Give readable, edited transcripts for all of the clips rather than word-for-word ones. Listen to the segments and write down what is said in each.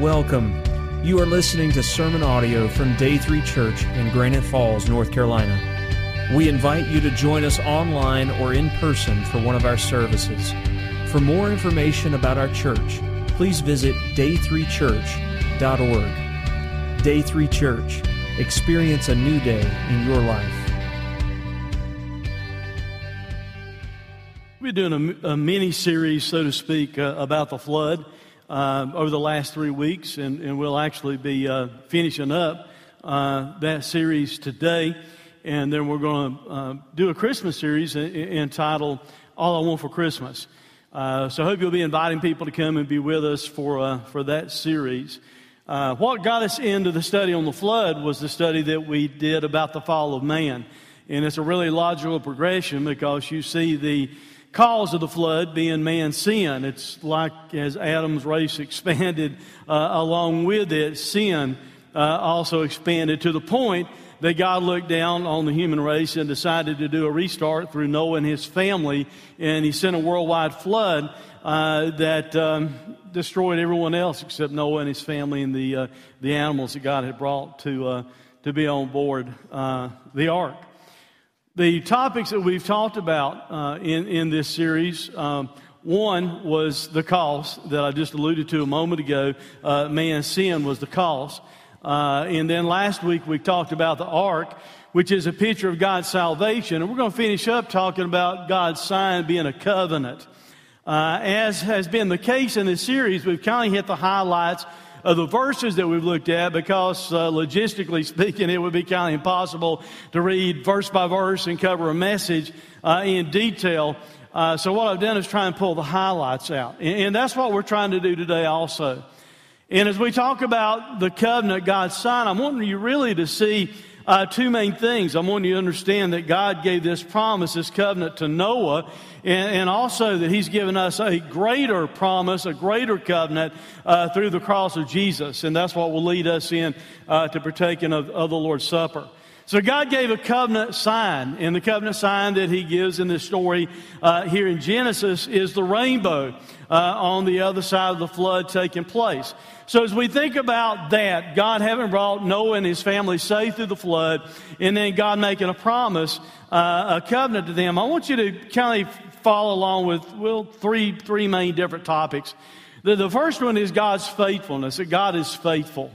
Welcome. You are listening to sermon audio from Day 3 Church in Granite Falls, North Carolina. We invite you to join us online or in person for one of our services. For more information about our church, please visit day3church.org. Day 3 Church. Experience a new day in your life. We're doing a mini-series, so to speak, about the flood over the last 3 weeks, and we'll actually be finishing up that series today. And then we're going to do a Christmas series entitled All I Want for Christmas. So I hope you'll be inviting people to come and be with us for that series. What got us into the study on the flood was the study that we did about the fall of man. And it's a really logical progression because you see the cause of the flood being man's sin. It's like as Adam's race expanded along with it, sin also expanded to the point that God looked down on the human race and decided to do a restart through Noah and his family, and he sent a worldwide flood that destroyed everyone else except Noah and his family and the animals that God had brought to be on board the ark. The topics that we've talked about in this series, one was the cause that I just alluded to a moment ago. Man's sin was the cause. And then last week we talked about the ark, which is a picture of God's salvation. And we're going to finish up talking about God's sign being a covenant. As has been the case in this series, we've kind of hit the highlights of the verses that we've looked at because logistically speaking, it would be kind of impossible to read verse by verse and cover a message in detail. So what I've done is try and pull the highlights out. And that's what we're trying to do today also. And as we talk about the covenant God signed, I'm wanting you really to see two main things. I'm wanting you to understand that God gave this promise, this covenant to Noah, and also that he's given us a greater promise, a greater covenant through the cross of Jesus. And that's what will lead us in to partaking of the Lord's Supper. So God gave a covenant sign, and the covenant sign that he gives in this story here in Genesis is the rainbow on the other side of the flood taking place. So as we think about that, God having brought Noah and his family safe through the flood, and then God making a promise, a covenant to them, I want you to kind of follow along with, well, three main different topics. The first one is God's faithfulness, that God is faithful.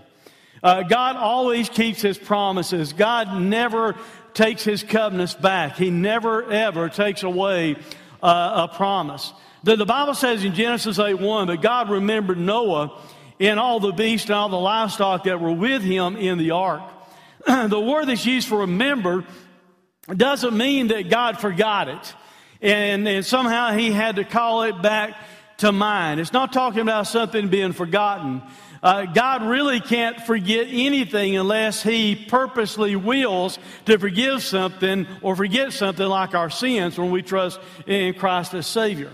God always keeps his promises. God never takes his covenants back. He never, ever takes away a promise. The Bible says in Genesis 8:1 that God remembered Noah and all the beasts and all the livestock that were with him in the ark. The word that's used for remember doesn't mean that God forgot it and somehow he had to call it back to mind. It's not talking about something being forgotten. God really can't forget anything unless he purposely wills to forgive something or forget something like our sins when we trust in Christ as Savior.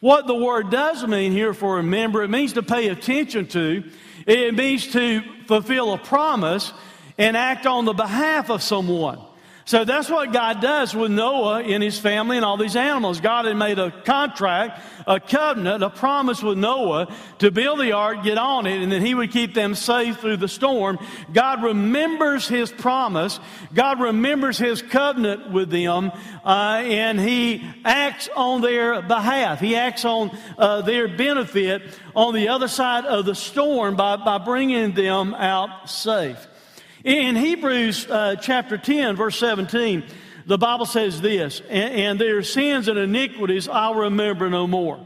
What the word does mean here for remember, it means to pay attention to. It means to fulfill a promise and act on the behalf of someone. So that's what God does with Noah and his family and all these animals. God had made a contract, a covenant, a promise with Noah to build the ark, get on it, and then he would keep them safe through the storm. God remembers his promise. God remembers his covenant with them, and he acts on their behalf. He acts on their benefit on the other side of the storm by bringing them out safe. In Hebrews chapter 10, verse 17, the Bible says this, and their sins and iniquities I'll remember no more.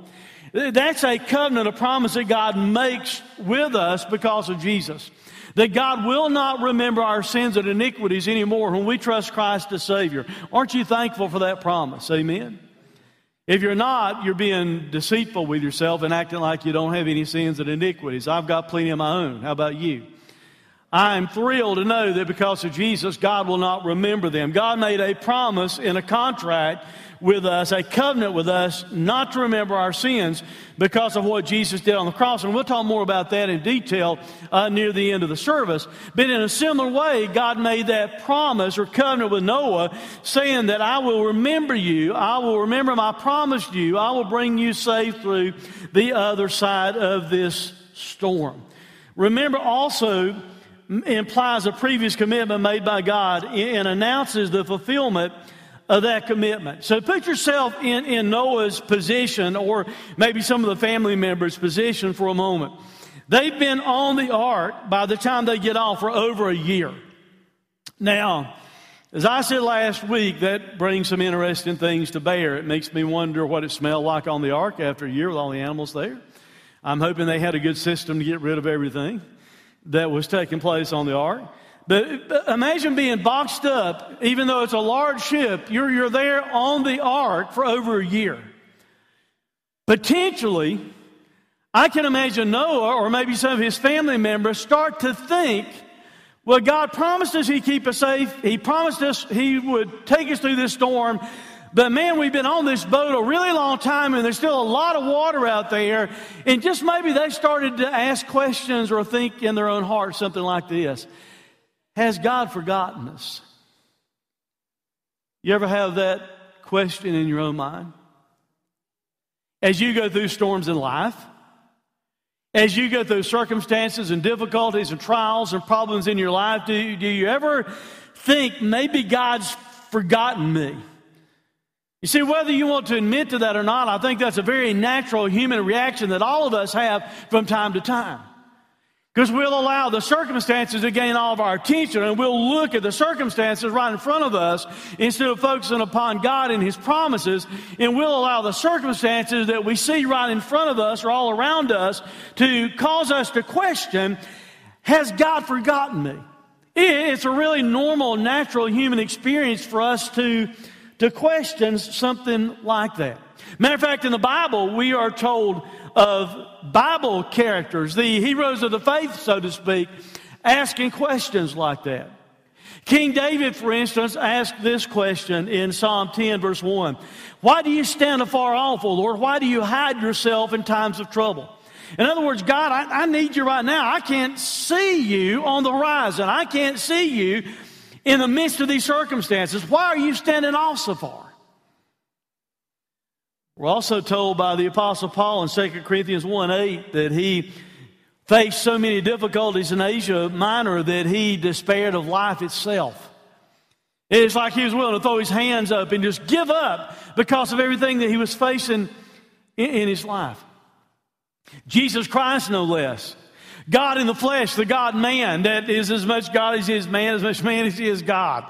That's a covenant, a promise that God makes with us because of Jesus. That God will not remember our sins and iniquities anymore when we trust Christ as Savior. Aren't you thankful for that promise? Amen? If you're not, you're being deceitful with yourself and acting like you don't have any sins and iniquities. I've got plenty of my own. How about you? I am thrilled to know that because of Jesus, God will not remember them. God made a promise in a contract with us, a covenant with us, not to remember our sins because of what Jesus did on the cross. And we'll talk more about that in detail near the end of the service. But in a similar way, God made that promise or covenant with Noah, saying that I will remember you, I will remember my promise to you, I will bring you safe through the other side of this storm. Remember also implies a previous commitment made by God and announces the fulfillment of that commitment. So put yourself in Noah's position, or maybe some of the family members' position for a moment. They've been on the ark by the time they get off for over a year. Now, as I said last week, that brings some interesting things to bear. It makes me wonder what it smelled like on the ark after a year with all the animals there. I'm hoping they had a good system to get rid of everything that was taking place on the ark. But imagine being boxed up, even though it's a large ship, you're there on the ark for over a year. Potentially, I can imagine Noah or maybe some of his family members start to think, well, God promised us he'd keep us safe. He promised us he would take us through this storm. But man, we've been on this boat a really long time, and there's still a lot of water out there. And just maybe they started to ask questions or think in their own heart something like this. Has God forgotten us? You ever have that question in your own mind? As you go through storms in life, as you go through circumstances and difficulties and trials and problems in your life, do you ever think maybe God's forgotten me? You see, whether you want to admit to that or not, I think that's a very natural human reaction that all of us have from time to time. Because we'll allow the circumstances to gain all of our attention, and we'll look at the circumstances right in front of us instead of focusing upon God and His promises, and we'll allow the circumstances that we see right in front of us or all around us to cause us to question, has God forgotten me? It's a really normal, natural human experience for us to question something like that. Matter of fact, in the Bible, we are told of Bible characters, the heroes of the faith, so to speak, asking questions like that. King David, for instance, asked this question in Psalm 10, verse 1. Why do you stand afar off, O Lord? Why do you hide yourself in times of trouble? In other words, God, I need you right now. I can't see you on the horizon. I can't see you in the midst of these circumstances. Why are you standing off so far? We're also told by the Apostle Paul in 2 Corinthians 1:8 that he faced so many difficulties in Asia Minor that he despaired of life itself. It's like he was willing to throw his hands up and just give up because of everything that he was facing in his life. Jesus Christ, no less. God in the flesh, the God-man, that is as much God as he is man, as much man as he is God.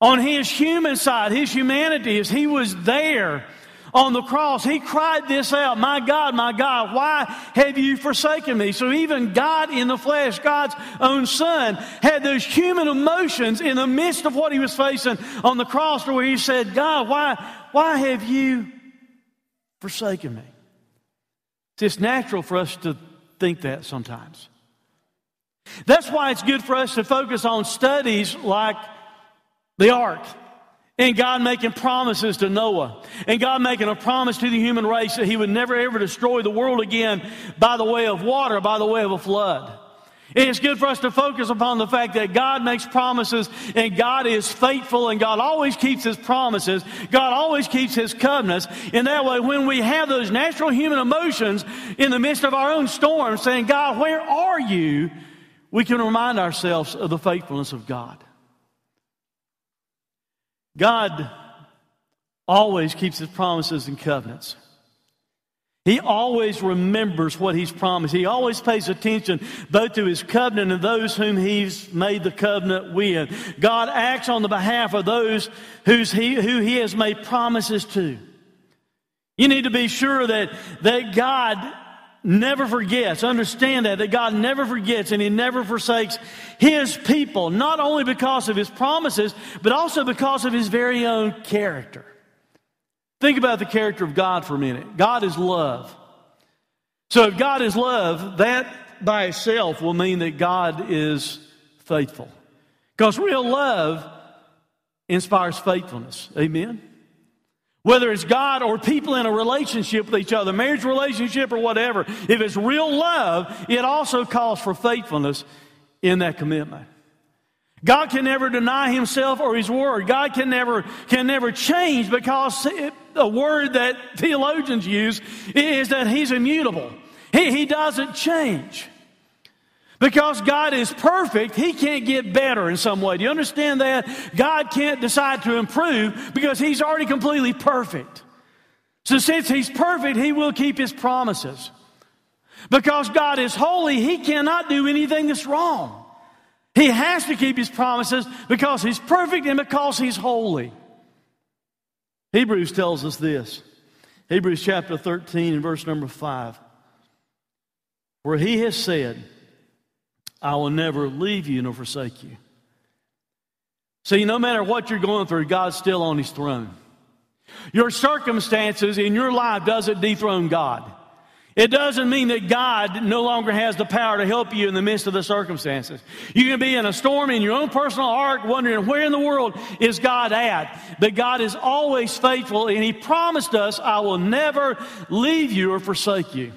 On his human side, his humanity, as he was there on the cross, he cried this out, my God, why have you forsaken me? So even God in the flesh, God's own Son, had those human emotions in the midst of what he was facing on the cross, where he said, God, why have you forsaken me? It's just natural for us to think that sometimes. That's why it's good for us to focus on studies like the ark, and God making promises to Noah, and God making a promise to the human race that he would never ever destroy the world again by the way of water, by the way of a flood. And it's good for us to focus upon the fact that God makes promises, and God is faithful, and God always keeps his promises. God always keeps his covenants. And that way, when we have those natural human emotions in the midst of our own storm, saying, God, where are you? We can remind ourselves of the faithfulness of God. God always keeps his promises and covenants. He always remembers what he's promised. He always pays attention both to his covenant and those whom he's made the covenant with. God acts on the behalf of those who he has made promises to. You need to be sure that God never forgets. Understand that God never forgets, and he never forsakes his people, not only because of his promises, but also because of his very own character. Think about the character of God for a minute. God is love. So if God is love, that by itself will mean that God is faithful. Because real love inspires faithfulness. Amen? Whether it's God or people in a relationship with each other, marriage relationship or whatever, if it's real love, it also calls for faithfulness in that commitment. God can never deny himself or his word. God can never change, because a word that theologians use is that he's immutable. He doesn't change. Because God is perfect, He can't get better in some way. Do you understand that? God can't decide to improve because He's already completely perfect. So since He's perfect, He will keep His promises. Because God is holy, He cannot do anything that's wrong. He has to keep His promises because He's perfect and because He's holy. Hebrews tells us this. Hebrews chapter 13 and verse number 5. Where He has said, I will never leave you nor forsake you. See, no matter what you're going through, God's still on His throne. Your circumstances in your life doesn't dethrone God. It doesn't mean that God no longer has the power to help you in the midst of the circumstances. You can be in a storm in your own personal ark wondering where in the world is God at. But God is always faithful, and He promised us, I will never leave you or forsake you.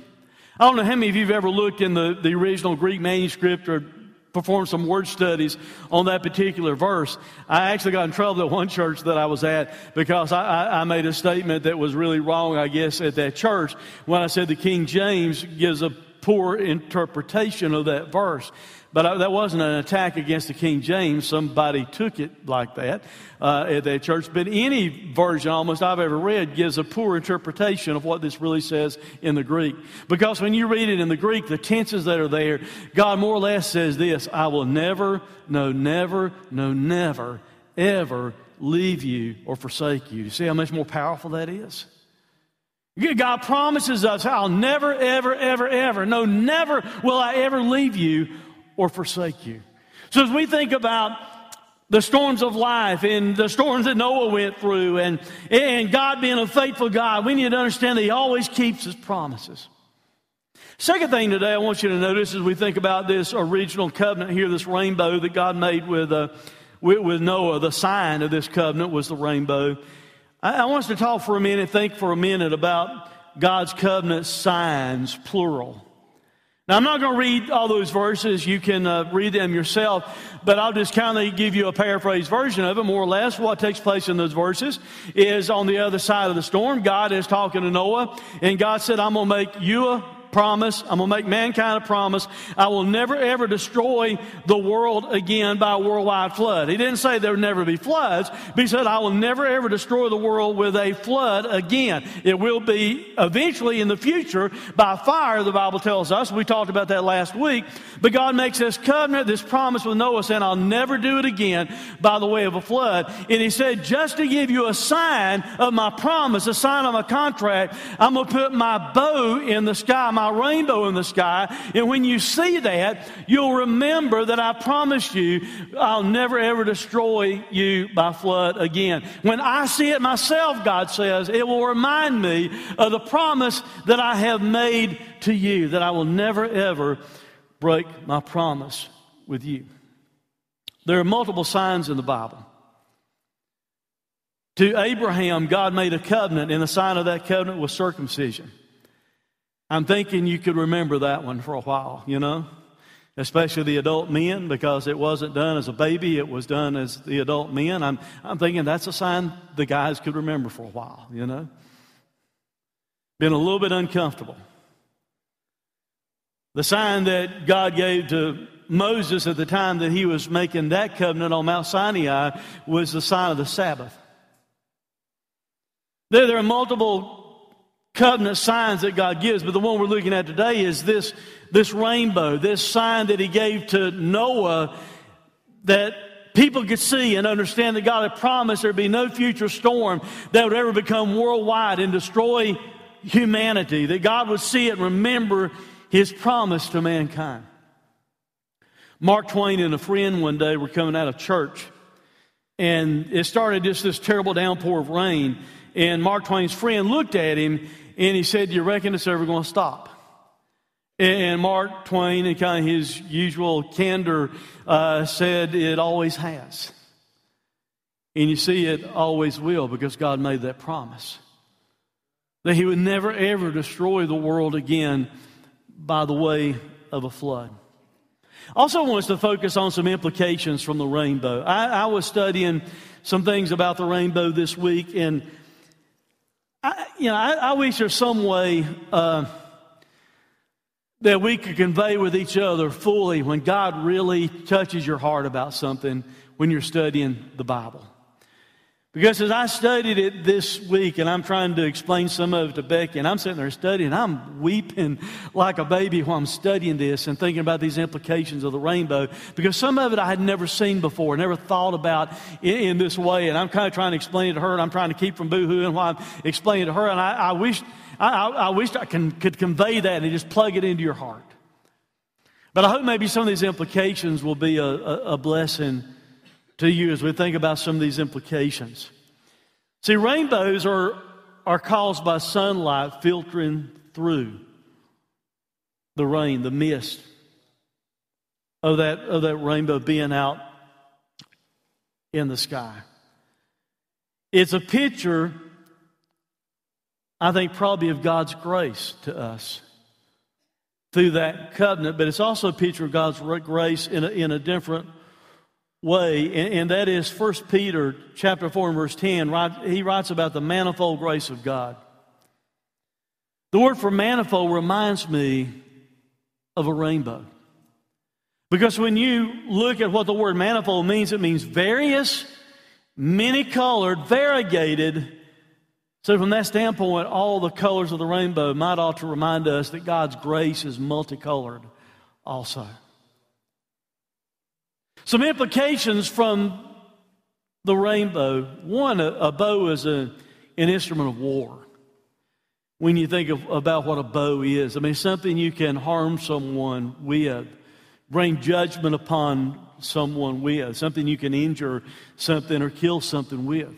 I don't know how many of you have ever looked in the original Greek manuscript or performed some word studies on that particular verse. I actually got in trouble at one church that I was at because I made a statement that was really wrong, I guess, at that church when I said the King James gives a poor interpretation of that verse. But that wasn't an attack against the King James. Somebody took it like that at that church. But any version almost I've ever read gives a poor interpretation of what this really says in the Greek. Because when you read it in the Greek, the tenses that are there, God more or less says this, I will never, no, never, no, never, ever leave you or forsake you. You see how much more powerful that is? God promises us, I'll never, ever, ever, ever, no, never will I ever leave you or forsake you. So as we think about the storms of life and the storms that Noah went through and God being a faithful God, we need to understand that He always keeps His promises. Second thing today I want you to notice as we think about this original covenant here, this rainbow that God made with Noah, the sign of this covenant was the rainbow. I want us to talk for a minute, think for a minute about God's covenant signs, plural. Now, I'm not going to read all those verses. You can read them yourself, but I'll just kindly give you a paraphrase version of it, more or less. What takes place in those verses is on the other side of the storm. God is talking to Noah, and God said, I'm going to make you a promise. I'm going to make mankind a promise. I will never, ever destroy the world again by a worldwide flood. He didn't say there would never be floods, but He said, I will never, ever destroy the world with a flood again. It will be eventually in the future by fire, the Bible tells us. We talked about that last week. But God makes this covenant, this promise with Noah, saying, I'll never do it again by the way of a flood. And He said, just to give you a sign of my promise, a sign of my contract, I'm going to put my bow in the sky, my rainbow in the sky, and when you see that, you'll remember that I promised you I'll never ever destroy you by flood again. When I see it myself, God says, it will remind me of the promise that I have made to you, that I will never ever break my promise with you. There are multiple signs in the Bible. To Abraham, God made a covenant, and the sign of that covenant was circumcision. I'm thinking you could remember that one for a while, you know, especially the adult men, because it wasn't done as a baby. It was done as the adult men. I'm thinking that's a sign the guys could remember for a while, you know. Been a little bit uncomfortable. The sign that God gave to Moses at the time that he was making that covenant on Mount Sinai was the sign of the Sabbath. There are multiple covenant signs that God gives, but the one we're looking at today is this rainbow, this sign that He gave to Noah that people could see and understand that God had promised there'd be no future storm that would ever become worldwide and destroy humanity, that God would see it and remember His promise to mankind. Mark Twain and a friend one day were coming out of church, and it started just this terrible downpour of rain. And Mark Twain's friend looked at him, and he said, do you reckon it's ever going to stop? And Mark Twain, in kind of his usual candor, said, it always has. And you see, it always will, because God made that promise that He would never, ever destroy the world again by the way of a flood. Also want us to focus on some implications from the rainbow. I was studying some things about the rainbow this week, and I wish there's some way that we could convey with each other fully when God really touches your heart about something when you're studying the Bible. Because as I studied it this week, and I'm trying to explain some of it to Becky, and I'm sitting there studying, I'm weeping like a baby while I'm studying this and thinking about these implications of the rainbow, because some of it I had never seen before, never thought about in this way, and I'm kind of trying to explain it to her, and I'm trying to keep from boo-hooing while I'm explaining it to her, and I wished I could convey that and just plug it into your heart. But I hope maybe some of these implications will be a blessing to you as we think about some of these implications. See, rainbows are caused by sunlight filtering through the rain, the mist of that rainbow being out in the sky. It's a picture, I think, probably of God's grace to us through that covenant, but it's also a picture of God's grace in a different way, and that is 1 Peter chapter 4 and verse 10. He writes about the manifold grace of God. The word for manifold reminds me of a rainbow, because when you look at what the word manifold means, it means various, many-colored, variegated. So from that standpoint, all the colors of the rainbow might ought to remind us that God's grace is multicolored also. Some implications from the rainbow. One, a bow is an instrument of war. When you think about what a bow is, I mean, something you can harm someone with, bring judgment upon someone with, something you can injure something or kill something with.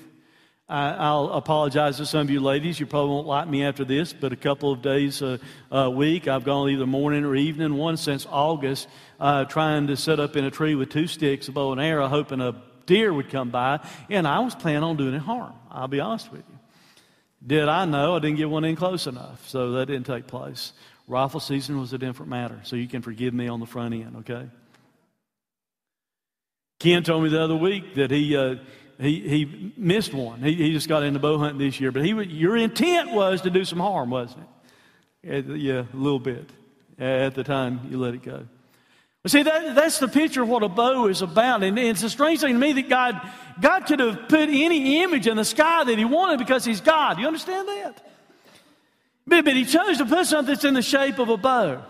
I'll apologize to some of you ladies. You probably won't like me after this, but a couple of days a week, I've gone either morning or evening, one since August, trying to set up in a tree with two sticks, a bow and arrow, hoping a deer would come by, and I was planning on doing it harm. I'll be honest with you. Did I know I didn't get one in close enough, so that didn't take place. Rifle season was a different matter, so you can forgive me on the front end, okay? Ken told me the other week that he missed one. He just got into bow hunting this year. But your intent was to do some harm, wasn't it? Yeah, a little bit. At the time, you let it go. But see, that's the picture of what a bow is about. And it's a strange thing to me that God could have put any image in the sky that he wanted because he's God. You understand that? But he chose to put something that's in the shape of a bow.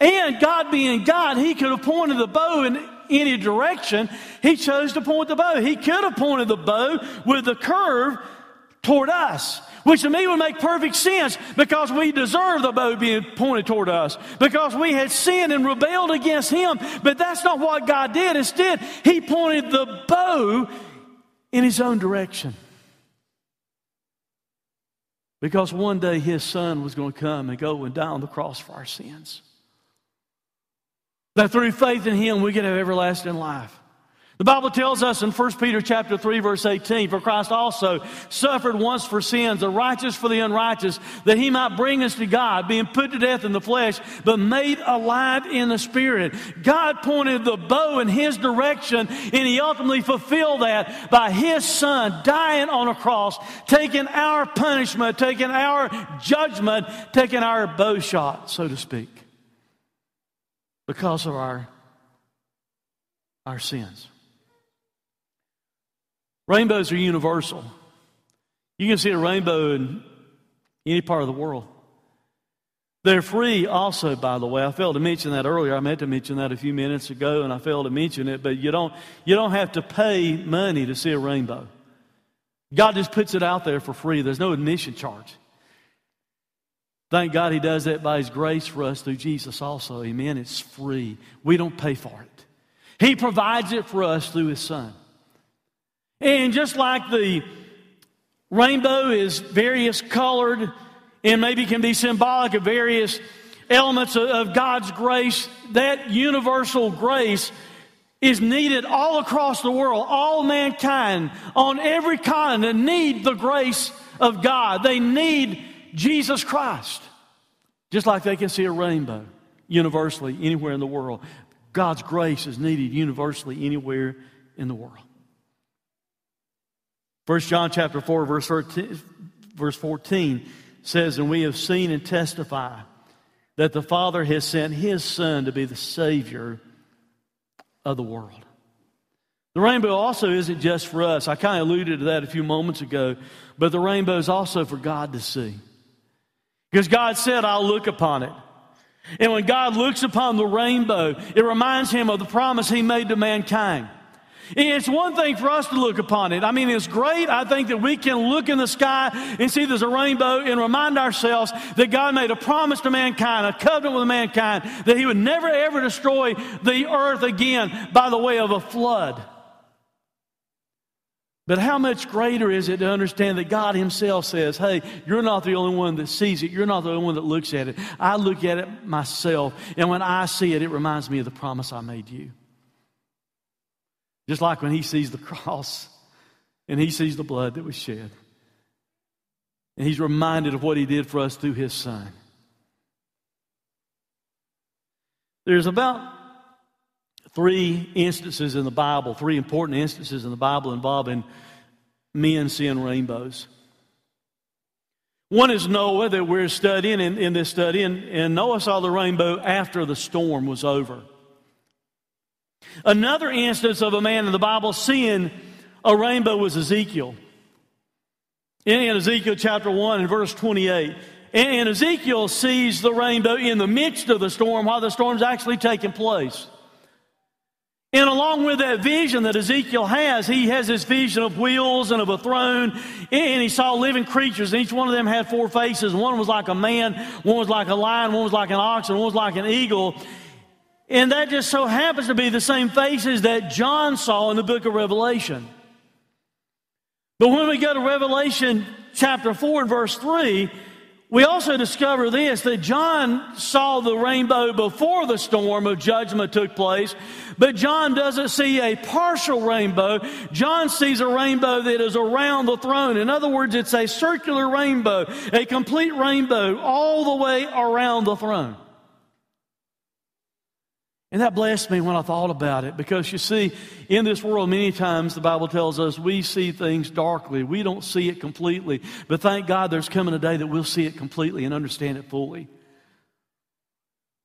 And God being God, he could have pointed the bow in any direction. He chose to point the bow. He could have pointed the bow with the curve toward us, which to me would make perfect sense because we deserve the bow being pointed toward us because we had sinned and rebelled against him. But that's not what God did. Instead, he pointed the bow in his own direction because one day his son was going to come and go and die on the cross for our sins. That through faith in him, we can have everlasting life. The Bible tells us in 1 Peter chapter 3, verse 18, for Christ also suffered once for sins, the righteous for the unrighteous, that he might bring us to God, being put to death in the flesh, but made alive in the spirit. God pointed the bow in his direction, and he ultimately fulfilled that by his son dying on a cross, taking our punishment, taking our judgment, taking our bow shot, so to speak, because of our sins. Rainbows are universal. You can see a rainbow in any part of the world. They're free also, by the way. I failed to mention that earlier. I meant to mention that a few minutes ago, and I failed to mention it. But you don't have to pay money to see a rainbow. God just puts it out there for free. There's no admission charge. Thank God he does that by his grace for us through Jesus also. Amen. It's free. We don't pay for it. He provides it for us through his son. And just like the rainbow is various colored and maybe can be symbolic of various elements of God's grace, that universal grace is needed all across the world. All mankind on every continent need the grace of God. They need Jesus Christ. Just like they can see a rainbow universally anywhere in the world, God's grace is needed universally anywhere in the world. 1 John chapter 4, verse 14 says, and we have seen and testify that the Father has sent His Son to be the Savior of the world. The rainbow also isn't just for us. I kind of alluded to that a few moments ago. But the rainbow is also for God to see. Because God said, I'll look upon it. And when God looks upon the rainbow, it reminds Him of the promise He made to mankind. It's one thing for us to look upon it. I mean, it's great, I think, that we can look in the sky and see there's a rainbow and remind ourselves that God made a promise to mankind, a covenant with mankind, that He would never, ever destroy the earth again by the way of a flood. But how much greater is it to understand that God Himself says, hey, you're not the only one that sees it. You're not the only one that looks at it. I look at it myself, and when I see it, it reminds me of the promise I made you. Just like when He sees the cross and He sees the blood that was shed. And He's reminded of what He did for us through His Son. There's about three important instances in the Bible involving men seeing rainbows. One is Noah that we're studying in this study. And Noah saw the rainbow after the storm was over. Another instance of a man in the Bible seeing a rainbow was Ezekiel. In Ezekiel chapter 1 and verse 28. And Ezekiel sees the rainbow in the midst of the storm while the storm's actually taking place. And along with that vision that Ezekiel has, he has this vision of wheels and of a throne. And he saw living creatures. And each one of them had four faces. One was like a man. One was like a lion. One was like an ox. And one was like an eagle. And that just so happens to be the same faces that John saw in the book of Revelation. But when we go to Revelation chapter 4 and verse 3, we also discover this, that John saw the rainbow before the storm of judgment took place, but John doesn't see a partial rainbow. John sees a rainbow that is around the throne. In other words, it's a circular rainbow, a complete rainbow all the way around the throne. And that blessed me when I thought about it, because you see, in this world many times the Bible tells us we see things darkly. We don't see it completely. But thank God there's coming a day that we'll see it completely and understand it fully.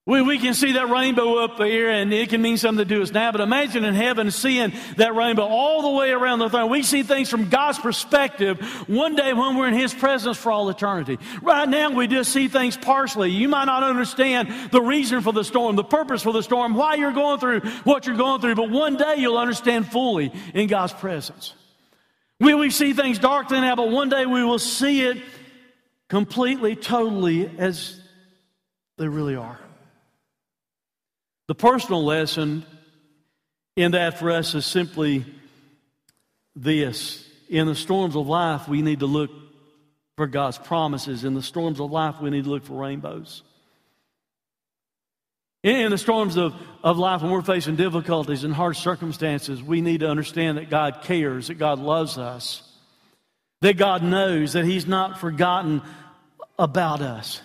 We can see that rainbow up there, and it can mean something to us now. But imagine in heaven seeing that rainbow all the way around the throne. We see things from God's perspective one day when we're in His presence for all eternity. Right now, we just see things partially. You might not understand the reason for the storm, the purpose for the storm, why you're going through what you're going through. But one day, you'll understand fully in God's presence. We see things darkly now, but one day we will see it completely, totally as they really are. The personal lesson in that for us is simply this. In the storms of life, we need to look for God's promises. In the storms of life, we need to look for rainbows. In the storms of life, when we're facing difficulties and hard circumstances, we need to understand that God cares, that God loves us, that God knows, that He's not forgotten about us.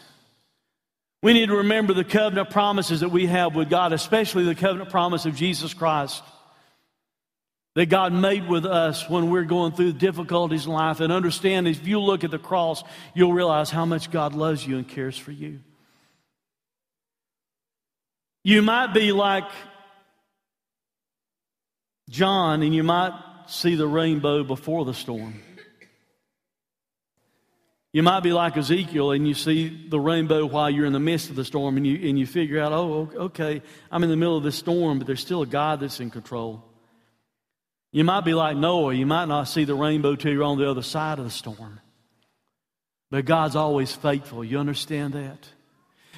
We need to remember the covenant promises that we have with God, especially the covenant promise of Jesus Christ that God made with us when we're going through difficulties in life. And understand, if you look at the cross, you'll realize how much God loves you and cares for you. You might be like John, and you might see the rainbow before the storm. You might be like Ezekiel, and you see the rainbow while you're in the midst of the storm, and you figure out, oh, okay, I'm in the middle of this storm, but there's still a God that's in control. You might be like Noah. You might not see the rainbow till you're on the other side of the storm. But God's always faithful. You understand that?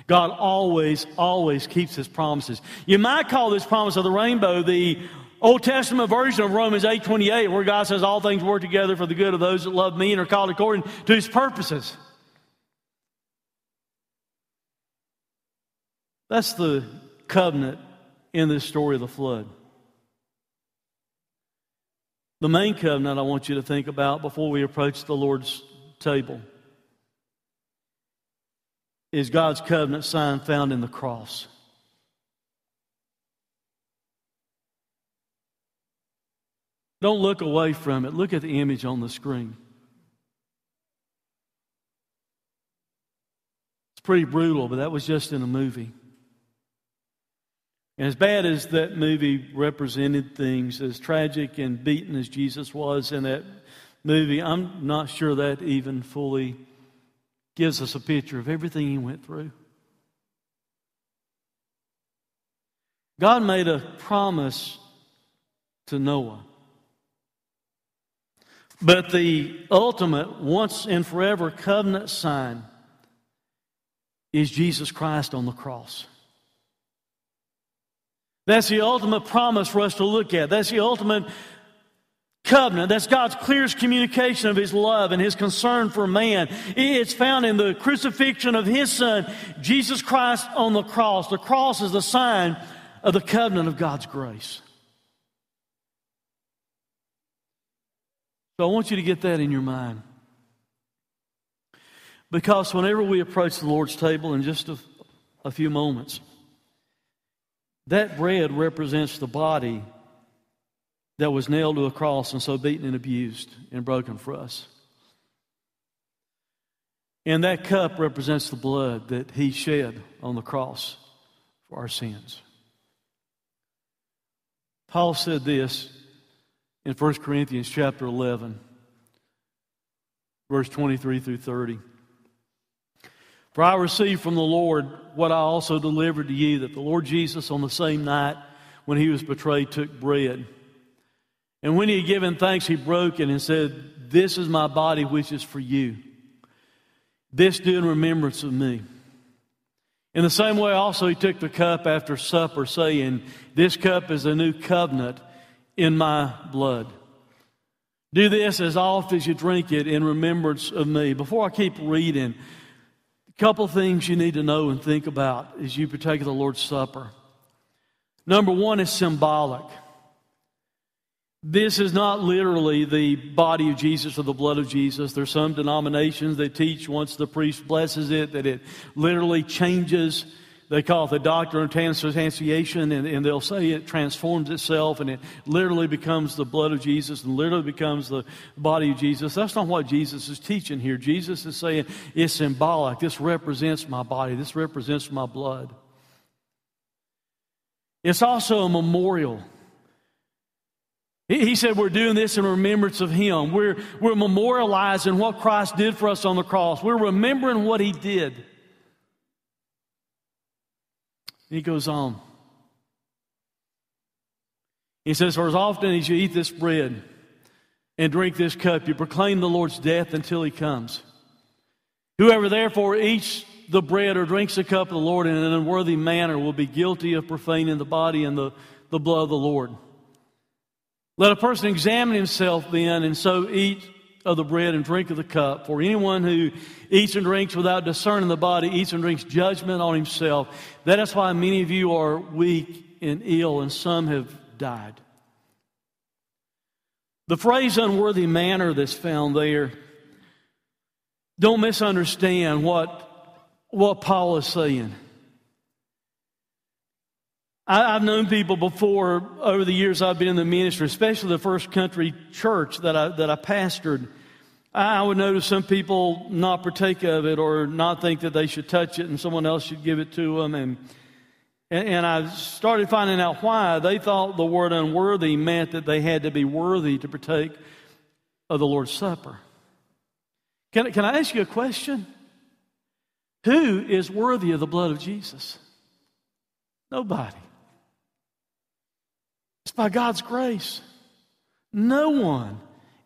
God always, always keeps His promises. You might call this promise of the rainbow the Old Testament version of Romans 8:28, where God says, all things work together for the good of those that love me and are called according to His purposes. That's the covenant in this story of the flood. The main covenant I want you to think about before we approach the Lord's table is God's covenant sign found in the cross. Don't look away from it. Look at the image on the screen. It's pretty brutal, but that was just in a movie. And as bad as that movie represented things, as tragic and beaten as Jesus was in that movie, I'm not sure that even fully gives us a picture of everything he went through. God made a promise to Noah. But the ultimate once and forever covenant sign is Jesus Christ on the cross. That's the ultimate promise for us to look at. That's the ultimate covenant. That's God's clearest communication of his love and his concern for man. It's found in the crucifixion of his son, Jesus Christ, on the cross. The cross is the sign of the covenant of God's grace. So I want you to get that in your mind. Because whenever we approach the Lord's table in just a few moments, that bread represents the body that was nailed to a cross and so beaten and abused and broken for us. And that cup represents the blood that he shed on the cross for our sins. Paul said this in 1 Corinthians chapter 11, verse 23 through 30. For I received from the Lord what I also delivered to you, that the Lord Jesus on the same night when he was betrayed took bread. And when he had given thanks, he broke it and said, "This is my body which is for you. This do in remembrance of me." In the same way also he took the cup after supper, saying, "This cup is a new covenant in my blood. Do this as oft as you drink it in remembrance of me." Before I keep reading, a couple things you need to know and think about as you partake of the Lord's Supper. Number one is symbolic. This is not literally the body of Jesus or the blood of Jesus. There's some denominations that teach once the priest blesses it that it literally changes. They call it the doctrine of transubstantiation, and they'll say it transforms itself and it literally becomes the blood of Jesus and literally becomes the body of Jesus. That's not what Jesus is teaching here. Jesus is saying it's symbolic. This represents my body. This represents my blood. It's also a memorial. He said we're doing this in remembrance of him. We're memorializing what Christ did for us on the cross. We're remembering what he did. And he goes on. He says, "For as often as you eat this bread and drink this cup, you proclaim the Lord's death until he comes. Whoever therefore eats the bread or drinks the cup of the Lord in an unworthy manner will be guilty of profaning the body and the blood of the Lord. Let a person examine himself then, and so eat of the bread and drink of the cup. For anyone who eats and drinks without discerning the body eats and drinks judgment on himself. That is why many of you are weak and ill, and some have died." The phrase "unworthy manner" that's found there, don't misunderstand what Paul is saying. I've known people before over the years I've been in the ministry, especially the first country church that I pastored. I would notice some people not partake of it or not think that they should touch it and someone else should give it to them. And I started finding out why. They thought the word "unworthy" meant that they had to be worthy to partake of the Lord's Supper. Can I ask you a question? Who is worthy of the blood of Jesus? Nobody. It's by God's grace. No one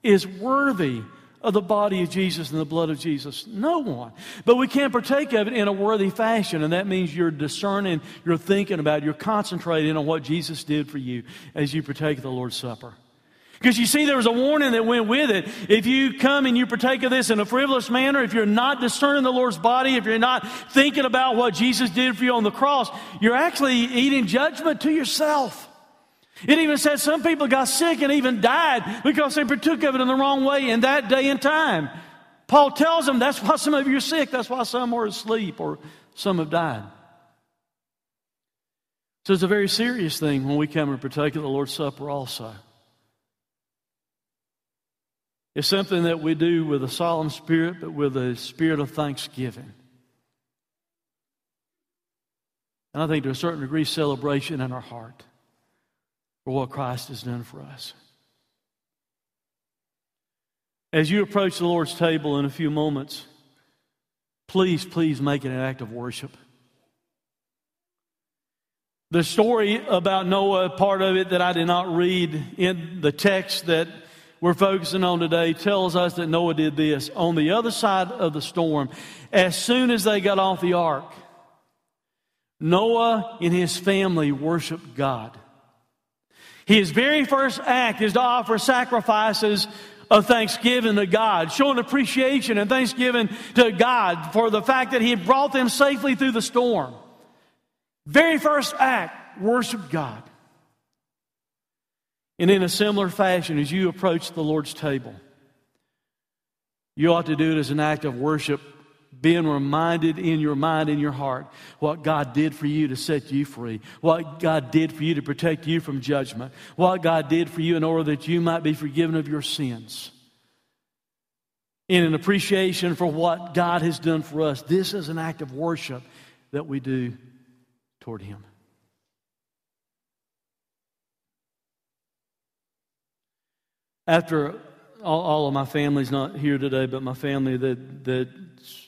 is worthy of the body of Jesus and the blood of Jesus. No one. But we can partake of it in a worthy fashion, and that means you're discerning, you're thinking about it, you're concentrating on what Jesus did for you as you partake of the Lord's Supper. Because you see, there was a warning that went with it. If you come and you partake of this in a frivolous manner, if you're not discerning the Lord's body, if you're not thinking about what Jesus did for you on the cross, you're actually eating judgment to yourself. It even said some people got sick and even died because they partook of it in the wrong way in that day and time. Paul tells them that's why some of you are sick. That's why some are asleep or some have died. So it's a very serious thing when we come and partake of the Lord's Supper also. It's something that we do with a solemn spirit, but with a spirit of thanksgiving. and I think to a certain degree celebration in our heart for what Christ has done for us. As you approach the Lord's table in a few moments, please make it an act of worship. The story about Noah, part of it that I did not read in the text that we're focusing on today, tells us that Noah did this. On the other side of the storm, as soon as they got off the ark, Noah and his family worshiped God. His very first act is to offer sacrifices of thanksgiving to God, showing appreciation and thanksgiving to God for the fact that He had brought them safely through the storm. Very first act, worship God. And in a similar fashion, as you approach the Lord's table, you ought to do it as an act of worship, being reminded in your mind, in your heart, what God did for you to set you free, what God did for you to protect you from judgment, what God did for you in order that you might be forgiven of your sins. In an appreciation for what God has done for us, this is an act of worship that we do toward Him. After all of my family's not here today, but my family that's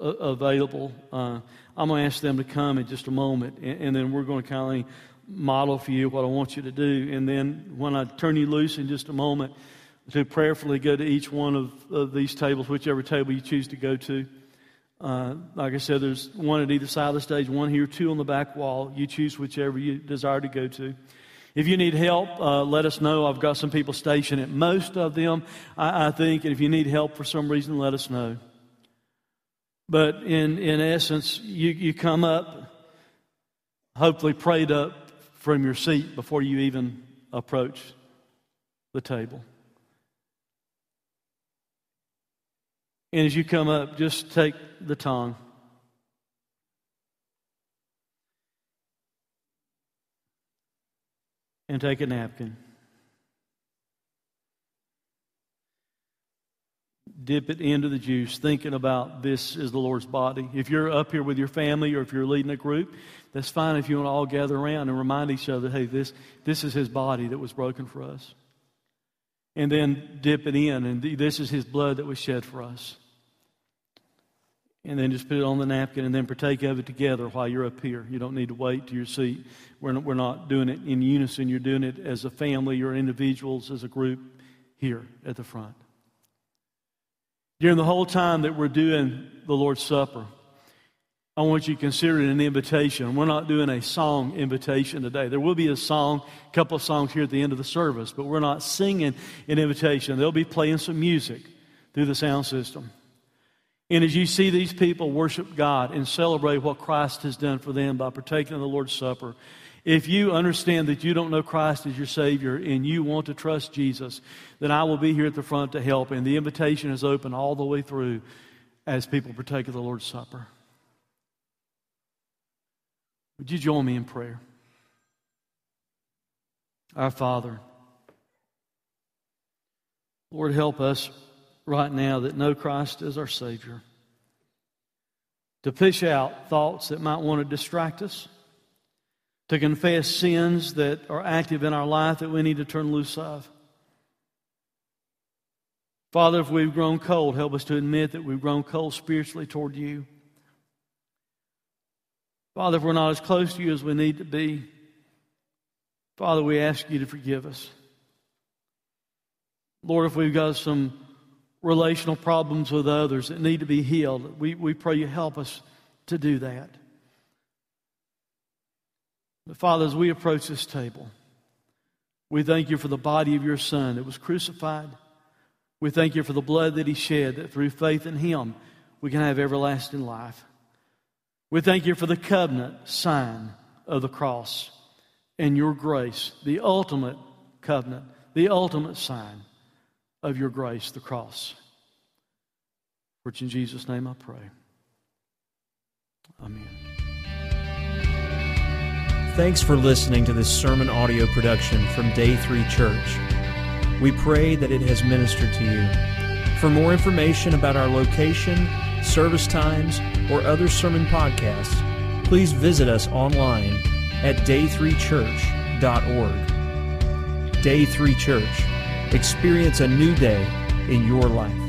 available, I'm going to ask them to come in just a moment, and then we're going to kind of model for you what I want you to do. And then when I turn you loose in just a moment, to prayerfully go to each one of these tables, whichever table you choose to go to. Like I said, there's one at either side of the stage, one here, two on the back wall. You choose whichever you desire to go to. If you need help, let us know. I've got some people stationed at most of them, I think. And if you need help for some reason, let us know. But in essence, you come up, hopefully prayed up from your seat before you even approach the table. And as you come up, just take the tongue. And take a napkin. Dip it into the juice, thinking about this is the Lord's body. If you're up here with your family or if you're leading a group, that's fine if you want to all gather around and remind each other, hey, this is His body that was broken for us. And then dip it in, and this is His blood that was shed for us. And then just put it on the napkin and then partake of it together while you're up here. You don't need to wait to your seat. We're not doing it in unison. You're doing it as a family or individuals, as a group here at the front. During the whole time that we're doing the Lord's Supper, I want you to consider it an invitation. We're not doing a song invitation today. There will be a song, a couple of songs here at the end of the service, but we're not singing an invitation. They'll be playing some music through the sound system. And as you see these people worship God and celebrate what Christ has done for them by partaking of the Lord's Supper, if you understand that you don't know Christ as your Savior and you want to trust Jesus, then I will be here at the front to help. And the invitation is open all the way through as people partake of the Lord's Supper. Would you join me in prayer? Our Father, Lord, help us right now that know Christ as our Savior, to push out thoughts that might want to distract us, to confess sins that are active in our life that we need to turn loose of. Father, if we've grown cold, help us to admit that we've grown cold spiritually toward You. Father, if we're not as close to You as we need to be, Father, we ask You to forgive us. Lord, if we've got some relational problems with others that need to be healed, we pray You help us to do that. But Father, as we approach this table, we thank You for the body of Your Son that was crucified. We thank You for the blood that He shed, that through faith in Him, we can have everlasting life. We thank You for the covenant sign of the cross and Your grace, the ultimate covenant, the ultimate sign of Your grace, the cross. Which in Jesus' name I pray. Amen. Thanks for listening to this sermon audio production from Day 3 Church. We pray that it has ministered to you. For more information about our location, service times, or other sermon podcasts, please visit us online at day3church.org. Day 3 Church. Experience a new day in your life.